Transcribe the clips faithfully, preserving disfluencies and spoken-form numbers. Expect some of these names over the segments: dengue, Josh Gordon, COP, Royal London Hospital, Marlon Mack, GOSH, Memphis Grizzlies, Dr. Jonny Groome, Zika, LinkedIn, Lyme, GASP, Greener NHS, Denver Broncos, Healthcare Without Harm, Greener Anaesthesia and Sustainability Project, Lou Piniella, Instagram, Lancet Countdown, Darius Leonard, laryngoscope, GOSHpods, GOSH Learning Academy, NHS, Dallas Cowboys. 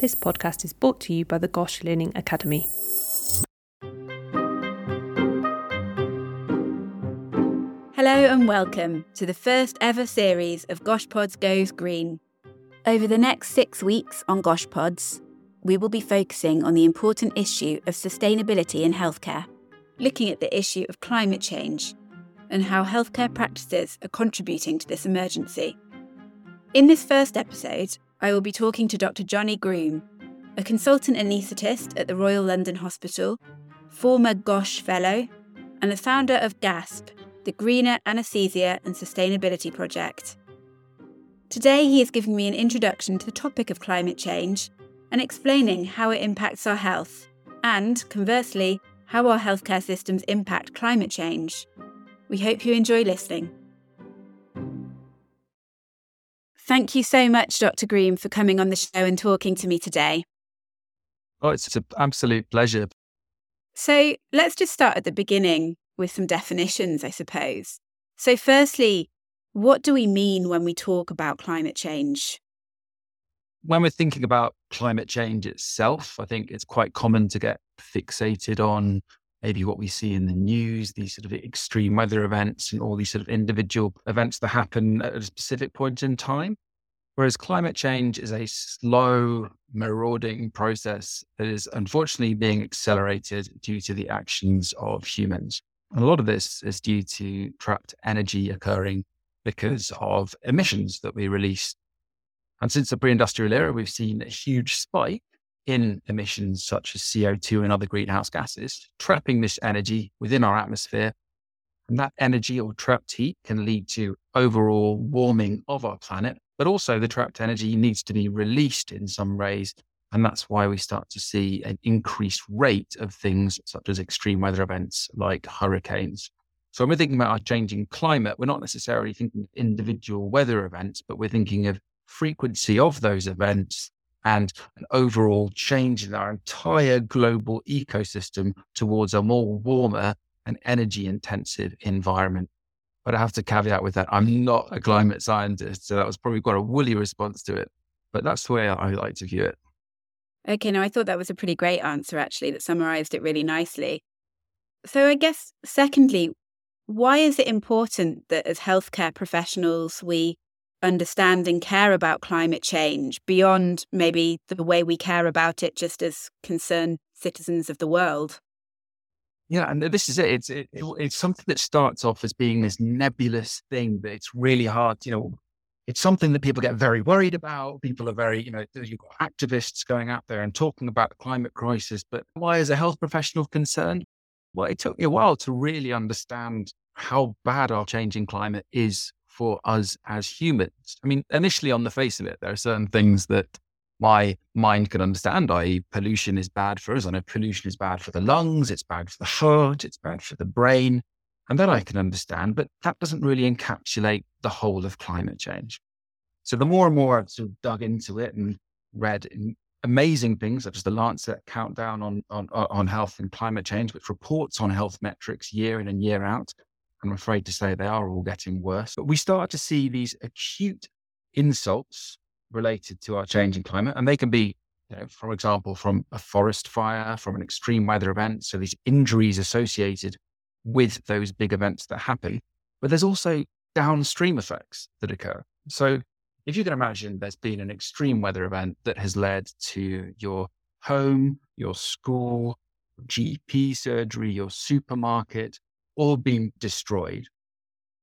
This podcast is brought to you by the GOSH Learning Academy. Hello and welcome to the first ever series of GOSHpods Goes Green. Over the next six weeks on GOSHpods, we will be focusing on the important issue of sustainability in healthcare, looking at the issue of climate change and how healthcare practices are contributing to this emergency. In this first episode, I will be talking to Doctor Jonny Groome, a consultant anaesthetist at the Royal London Hospital, former GOSH fellow, and the founder of GASP, the Greener Anaesthesia and Sustainability Project. Today, he is giving me an introduction to the topic of climate change and explaining how it impacts our health and, conversely, how our healthcare systems impact climate change. We hope you enjoy listening. Thank you so much, Doctor Groome, for coming on the show and talking to me today. Oh, it's an absolute pleasure. So let's just start at the beginning with some definitions, I suppose. So firstly, what do we mean when we talk about climate change? When we're thinking about climate change itself, I think it's quite common to get fixated on maybe what we see in the news, these sort of extreme weather events and all these sort of individual events that happen at a specific point in time. Whereas climate change is a slow, marauding process that is unfortunately being accelerated due to the actions of humans. And a lot of this is due to trapped energy occurring because of emissions that we release. And since the pre-industrial era, we've seen a huge spike in emissions such as C O two and other greenhouse gases, trapping this energy within our atmosphere. And that energy or trapped heat can lead to overall warming of our planet, but also the trapped energy needs to be released in some ways. And that's why we start to see an increased rate of things such as extreme weather events like hurricanes. So when we're thinking about our changing climate, we're not necessarily thinking of individual weather events, but we're thinking of frequency of those events and an overall change in our entire global ecosystem towards a more warmer and energy-intensive environment. But I have to caveat with that, I'm not a climate scientist, so that was probably quite a woolly response to it. But that's the way I like to view it. Okay, no, I thought that was a pretty great answer, actually, that summarised it really nicely. So I guess, secondly, why is it important that as healthcare professionals, we understand and care about climate change beyond maybe the way we care about it just as concerned citizens of the world? Yeah, and this is it. It's it, it, it's something that starts off as being this nebulous thing that it's really hard, you know, it's something that people get very worried about. People are very, you know, you've got activists going out there and talking about the climate crisis, but why is a health professional concerned? Well, it took me a while to really understand how bad our changing climate is for us as humans. I mean, initially on the face of it, there are certain things that my mind can understand, that is pollution is bad for us. I know pollution is bad for the lungs, it's bad for the heart, it's bad for the brain. And that I can understand, but that doesn't really encapsulate the whole of climate change. So the more and more I've sort of dug into it and read amazing things such as the Lancet Countdown on, on, on health and climate change, which reports on health metrics year in and year out. I'm afraid to say they are all getting worse. But we start to see these acute insults related to our changing climate. And they can be, you know, for example, from a forest fire, from an extreme weather event. So these injuries associated with those big events that happen. But there's also downstream effects that occur. So if you can imagine there's been an extreme weather event that has led to your home, your school, G P surgery, your supermarket, all being destroyed,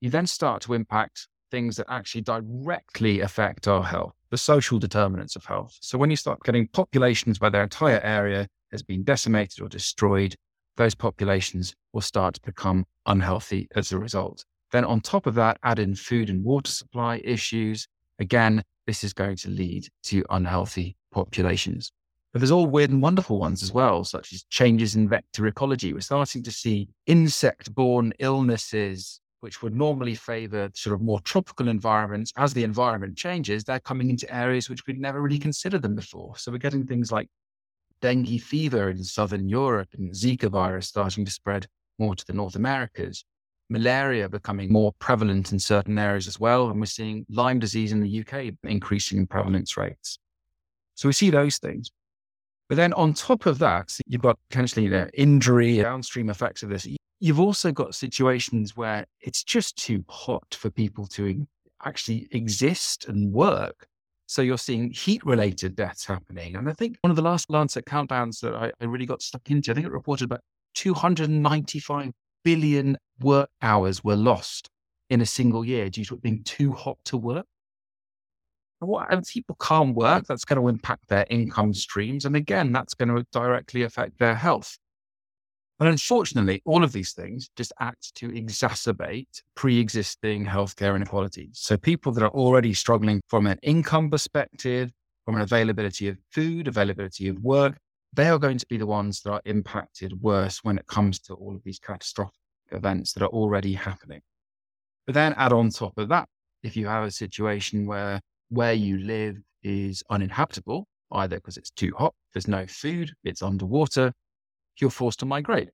you then start to impact things that actually directly affect our health, the social determinants of health. So when you start getting populations where their entire area has been decimated or destroyed, those populations will start to become unhealthy as a result. Then on top of that, add in food and water supply issues. Again, this is going to lead to unhealthy populations. But there's all weird and wonderful ones as well, such as changes in vector ecology. We're starting to see insect-borne illnesses, which would normally favour sort of more tropical environments. As the environment changes, they're coming into areas which we'd never really considered them before. So we're getting things like dengue fever in southern Europe and Zika virus starting to spread more to the North Americas. Malaria becoming more prevalent in certain areas as well. And we're seeing Lyme disease in the U K increasing in prevalence rates. So we see those things. But then on top of that, you've got potentially the injury, downstream effects of this. You've also got situations where it's just too hot for people to actually exist and work. So you're seeing heat-related deaths happening. And I think one of the last Lancet Countdowns that I, I really got stuck into, I think it reported about two hundred ninety-five billion work hours were lost in a single year due to it being too hot to work. And people can't work, that's going to impact their income streams. And again, that's going to directly affect their health. But unfortunately, all of these things just act to exacerbate pre-existing healthcare inequalities. So people that are already struggling from an income perspective, from an availability of food, availability of work, they are going to be the ones that are impacted worse when it comes to all of these catastrophic events that are already happening. But then add on top of that, if you have a situation where where you live is uninhabitable, either because it's too hot, there's no food, it's underwater, you're forced to migrate.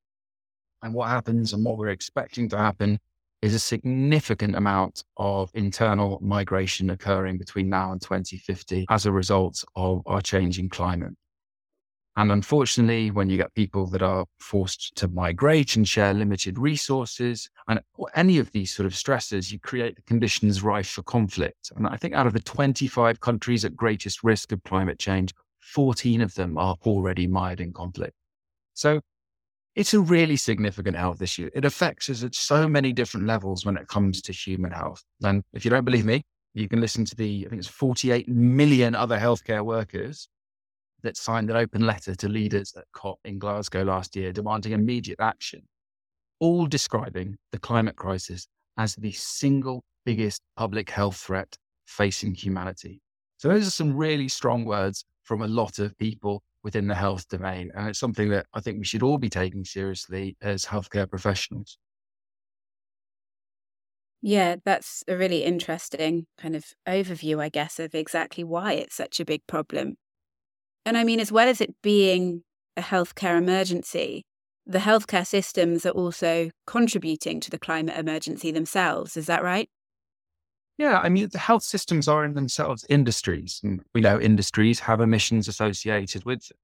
And what happens and what we're expecting to happen is a significant amount of internal migration occurring between now and twenty fifty as a result of our changing climate. And unfortunately, when you get people that are forced to migrate and share limited resources and any of these sort of stresses, you create the conditions rife for conflict. And I think out of the twenty-five countries at greatest risk of climate change, fourteen of them are already mired in conflict. So it's a really significant health issue. It affects us at so many different levels when it comes to human health. And if you don't believe me, you can listen to the, I think it's forty-eight million other healthcare workers that signed an open letter to leaders at COP in Glasgow last year, demanding immediate action, all describing the climate crisis as the single biggest public health threat facing humanity. So those are some really strong words from a lot of people within the health domain. And it's something that I think we should all be taking seriously as healthcare professionals. Yeah, that's a really interesting kind of overview, I guess, of exactly why it's such a big problem. And I mean, as well as it being a healthcare emergency, the healthcare systems are also contributing to the climate emergency themselves. Is that right? Yeah, I mean, the health systems are in themselves industries. And we know industries have emissions associated with them.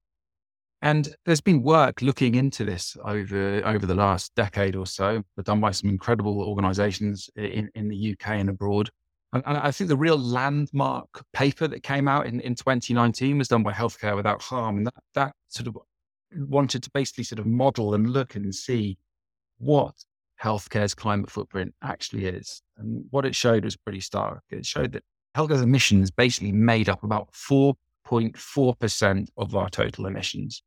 And there's been work looking into this over, over the last decade or so, done by some incredible organisations in, in the U K and abroad. And I think the real landmark paper that came out in, in twenty nineteen was done by Healthcare Without Harm. And that, that sort of wanted to basically sort of model and look and see what healthcare's climate footprint actually is. And what it showed was pretty stark. It showed that healthcare's emissions basically made up about four point four percent of our total emissions.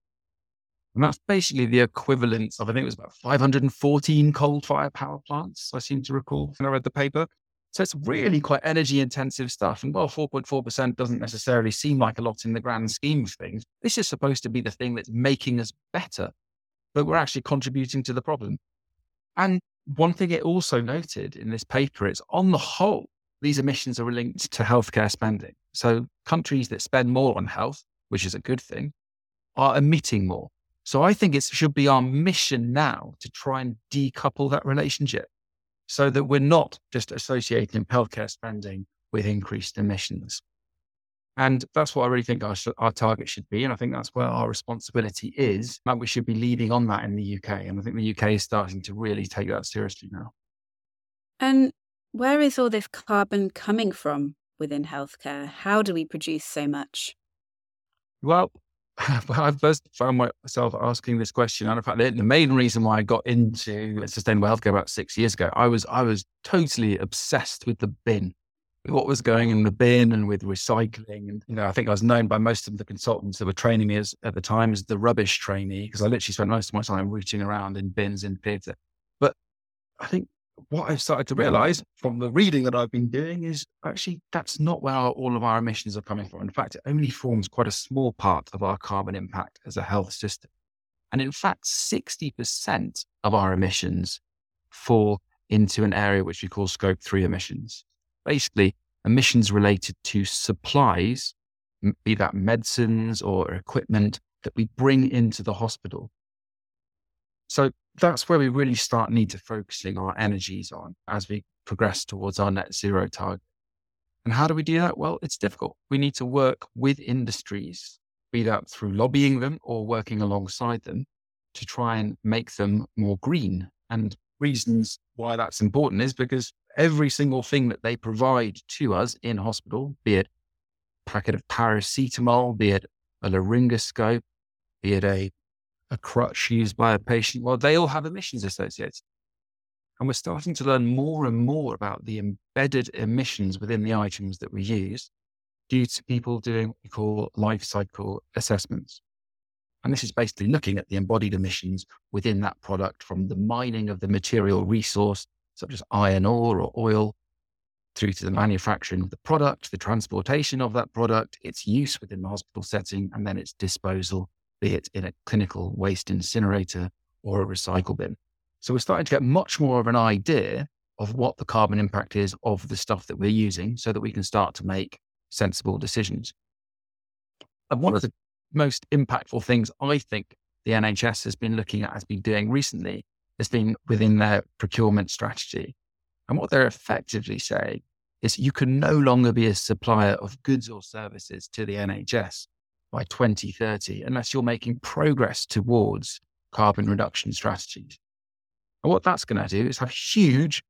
And that's basically the equivalent of, I think it was about five hundred fourteen coal-fired power plants, I seem to recall when I read the paper. So it's really quite energy intensive stuff. And well, four point four percent doesn't necessarily seem like a lot in the grand scheme of things. This is supposed to be the thing that's making us better, but we're actually contributing to the problem. And one thing it also noted in this paper is on the whole, these emissions are linked to healthcare spending. So countries that spend more on health, which is a good thing, are emitting more. So I think it should be our mission now to try and decouple that relationship, so that we're not just associating healthcare spending with increased emissions. And that's what I really think our, our target should be. And I think that's where our responsibility is, and we should be leading on that in the U K. And I think the U K is starting to really take that seriously now. And where is all this carbon coming from within healthcare? How do we produce so much? Well, I've first found myself asking this question. And in fact, the main reason why I got into sustainable healthcare about six years ago, I was I was totally obsessed with the bin, with what was going in the bin and with recycling. And you know, I think I was known by most of the consultants that were training me as, at the time as the rubbish trainee, because I literally spent most of my time rooting around in bins in theatre. But I think what I've started to realize from the reading that I've been doing is actually that's not where our, all of our emissions are coming from. In fact, it only forms quite a small part of our carbon impact as a health system. And in fact, sixty percent of our emissions fall into an area which we call scope three emissions. Basically, emissions related to supplies, be that medicines or equipment that we bring into the hospital. So that's where we really start need to focusing our energies on as we progress towards our net zero target. And how do we do that? Well, it's difficult. We need to work with industries, be that through lobbying them or working alongside them to try and make them more green. And reasons why that's important is because every single thing that they provide to us in hospital, be it a packet of paracetamol, be it a laryngoscope, be it a, a crutch used by a patient, well, they all have emissions associated. And we're starting to learn more and more about the embedded emissions within the items that we use due to people doing what we call life cycle assessments. And this is basically looking at the embodied emissions within that product from the mining of the material resource, such as iron ore or oil, through to the manufacturing of the product, the transportation of that product, its use within the hospital setting, and then its disposal, be it in a clinical waste incinerator or a recycle bin. So we're starting to get much more of an idea of what the carbon impact is of the stuff that we're using so that we can start to make sensible decisions. And one of the most impactful things I think the N H S has been looking at, has been doing recently, has been within their procurement strategy. And what they're effectively saying is you can no longer be a supplier of goods or services to the N H S by twenty thirty unless you're making progress towards carbon reduction strategies. And what that's going to do is have huge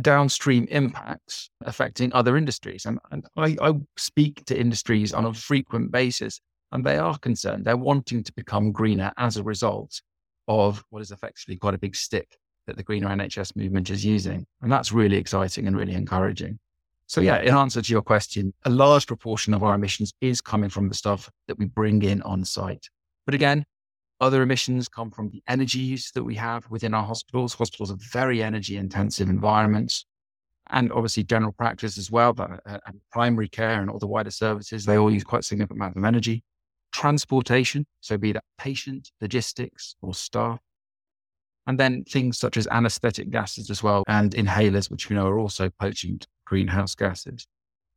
downstream impacts affecting other industries. And, and I, I speak to industries on a frequent basis, and they are concerned. They're wanting to become greener as a result of what is effectively quite a big stick that the Greener N H S movement is using. And that's really exciting and really encouraging. So yeah, in answer to your question, a large proportion of our emissions is coming from the stuff that we bring in on site. But again, other emissions come from the energy use that we have within our hospitals. Hospitals are very energy intensive environments, and obviously general practice as well, but uh, and primary care and all the wider services, they all use quite significant amounts of energy. Transportation, so be that patient, logistics or staff. And then things such as anesthetic gases as well, and inhalers, which we know are also potent greenhouse gases.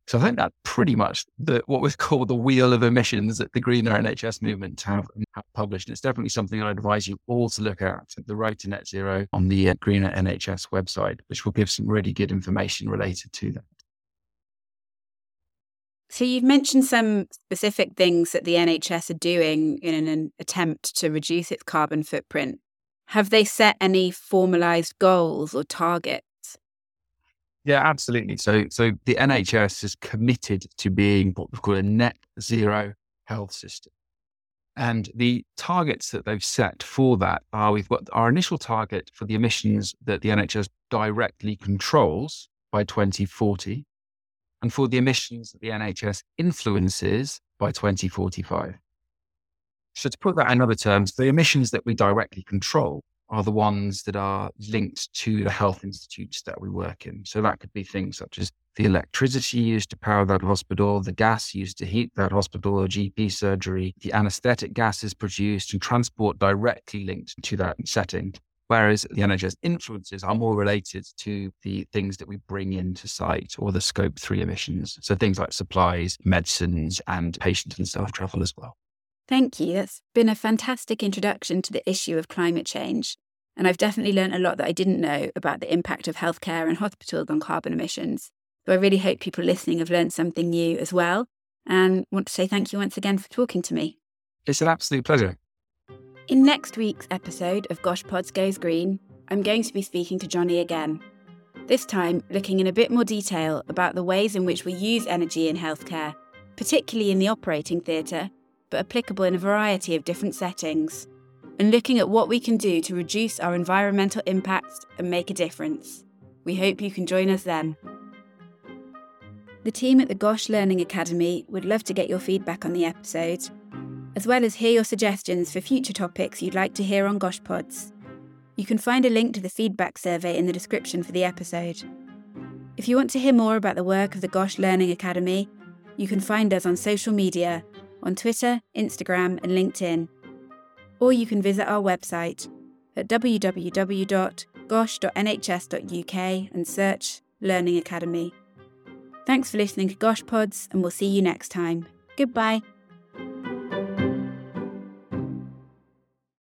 So I think that's pretty much the, what we've called the wheel of emissions that the Greener N H S movement have, have published. And it's definitely something I'd advise you all to look at, the Road to Net Zero on the uh, Greener N H S website, which will give some really good information related to that. So you've mentioned some specific things that the N H S are doing in an attempt to reduce its carbon footprint. Have they set any formalised goals or targets? Yeah, absolutely. So so the N H S is committed to being what we call a net zero health system. And the targets that they've set for that are, we've got our initial target for the emissions that the N H S directly controls by twenty forty, and for the emissions that the N H S influences by twenty forty-five. So to put that in other terms, the emissions that we directly control are the ones that are linked to the health institutes that we work in. So that could be things such as the electricity used to power that hospital, the gas used to heat that hospital or G P surgery, the anaesthetic gases produced, and transport directly linked to that setting. Whereas the N H S influences are more related to the things that we bring into site or the scope three emissions. So things like supplies, medicines, and patient and staff travel as well. Thank you. That's been a fantastic introduction to the issue of climate change. And I've definitely learned a lot that I didn't know about the impact of healthcare and hospitals on carbon emissions. So I really hope people listening have learned something new as well, and want to say thank you once again for talking to me. It's an absolute pleasure. In next week's episode of GOSHpods Goes Green, I'm going to be speaking to Jonny again. This time, looking in a bit more detail about the ways in which we use energy in healthcare, particularly in the operating theatre, but applicable in a variety of different settings, and looking at what we can do to reduce our environmental impacts and make a difference. We hope you can join us then. The team at the GOSH Learning Academy would love to get your feedback on the episode, as well as hear your suggestions for future topics you'd like to hear on GOSHpods. You can find a link to the feedback survey in the description for the episode. If you want to hear more about the work of the GOSH Learning Academy, you can find us on social media, on Twitter, Instagram and LinkedIn. Or you can visit our website at w w w dot gosh dot n h s dot u k and search Learning Academy. Thanks for listening to GOSHpods, and we'll see you next time. Goodbye.